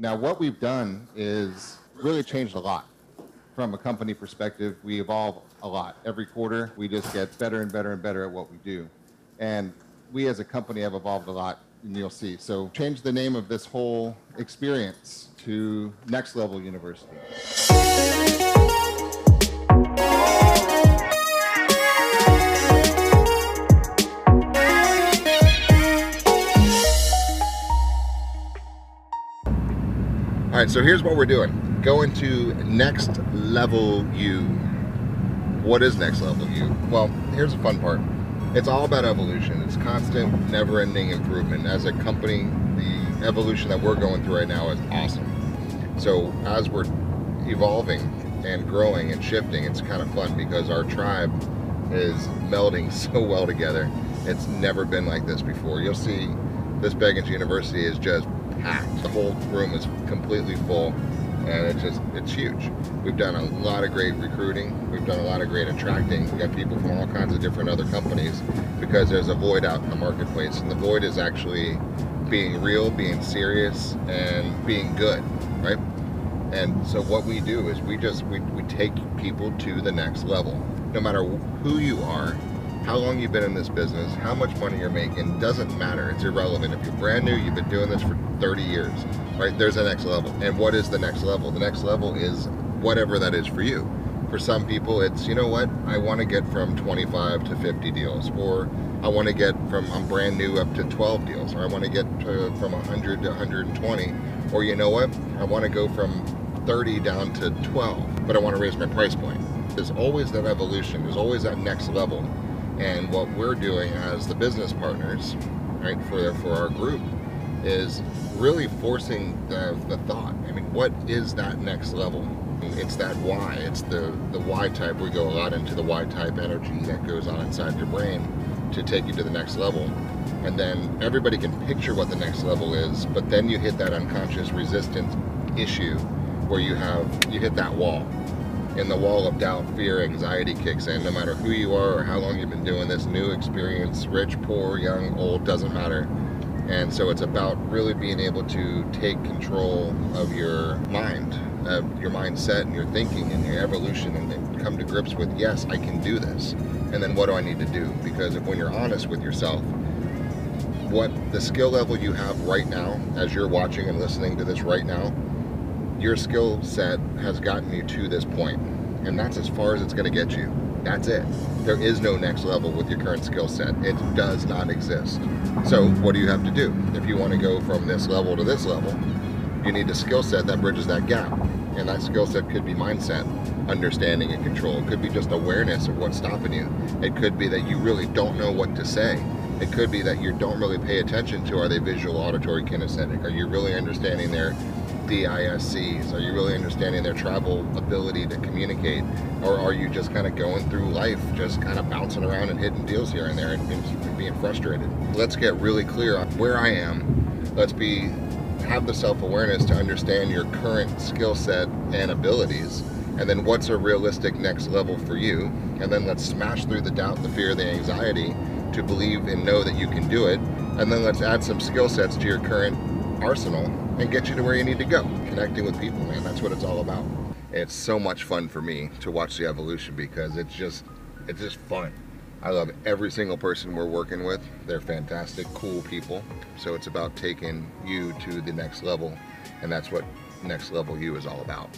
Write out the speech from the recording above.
Now, what we've done is really changed a lot. From a company perspective, we evolve a lot. Every quarter, we just get better and better and better at what we do. And we as a company have evolved a lot, and you'll see. So change the name of this whole experience to Next Level University. All right, so here's what we're doing. Going to Next Level U. What is Next Level U? Well, here's the fun part. It's all about evolution. It's constant, never-ending improvement. As a company, the evolution that we're going through right now is awesome. So as we're evolving and growing and shifting, it's kind of fun because our tribe is melding so well together. It's never been like this before. You'll see this Beggins University is just packed. The whole room is completely full, and it's huge. We've done a lot of great recruiting. We've done a lot of great attracting. We've got people from all kinds of different other companies because there's a void out in the marketplace, and the void is actually being real, being serious, and being good, right? And so what we do is we take people to the next level. No matter who you are, how long you've been in this business, how much money you're making, doesn't matter. It's irrelevant. If you're brand new, you've been doing this for 30 years, right? There's the next level. And what is the next level? The next level is whatever that is for you. For some people, it's, you know what? I want to get from 25 to 50 deals, or I want to get from, I'm brand new, up to 12 deals, or I want to get to, from 100 to 120, or you know what? I want to go from 30 down to 12, but I want to raise my price point. There's always that evolution. There's always that next level. And what we're doing as the business partners, right, for our group, is really forcing the thought. I mean, what is that next level? It's that why. It's the why type. We go a lot into the why type energy that goes on inside your brain to take you to the next level. And then everybody can picture what the next level is, but then you hit that unconscious resistance issue where you hit that wall. And the wall of doubt, fear, anxiety kicks in. No matter who you are or how long you've been doing this, new experience, rich, poor, young, old, doesn't matter. And so it's about really being able to take control of your mind, of your mindset and your thinking and your evolution, and then come to grips with, yes, I can do this. And then what do I need to do? Because when you're honest with yourself, what the skill level you have right now, as you're watching and listening to this right now, your skill set has gotten you to this point, and that's as far as it's going to get you. That's it. There is no next level with your current skill set. It does not exist. So what do you have to do? If you want to go from this level to this level, you need a skill set that bridges that gap. And that skill set could be mindset, understanding and control. It could be just awareness of what's stopping you. It could be that you really don't know what to say. It could be that you don't really pay attention to, are they visual, auditory, kinesthetic? Are you really understanding their DISCs? Are you really understanding their tribal ability to communicate? Or are you just kind of going through life, just kind of bouncing around and hitting deals here and there and being frustrated? Let's get really clear on where I am. Let's have the self-awareness to understand your current skill set and abilities, and then what's a realistic next level for you. And then let's smash through the doubt, the fear, the anxiety to believe and know that you can do it. And then let's add some skill sets to your current arsenal and get you to where you need to go. Connecting with people, man, that's what it's all about. It's so much fun for me to watch the evolution because it's just fun. I love every single person we're working with. They're fantastic, cool people. So it's about taking you to the next level, and that's what Next Level U is all about.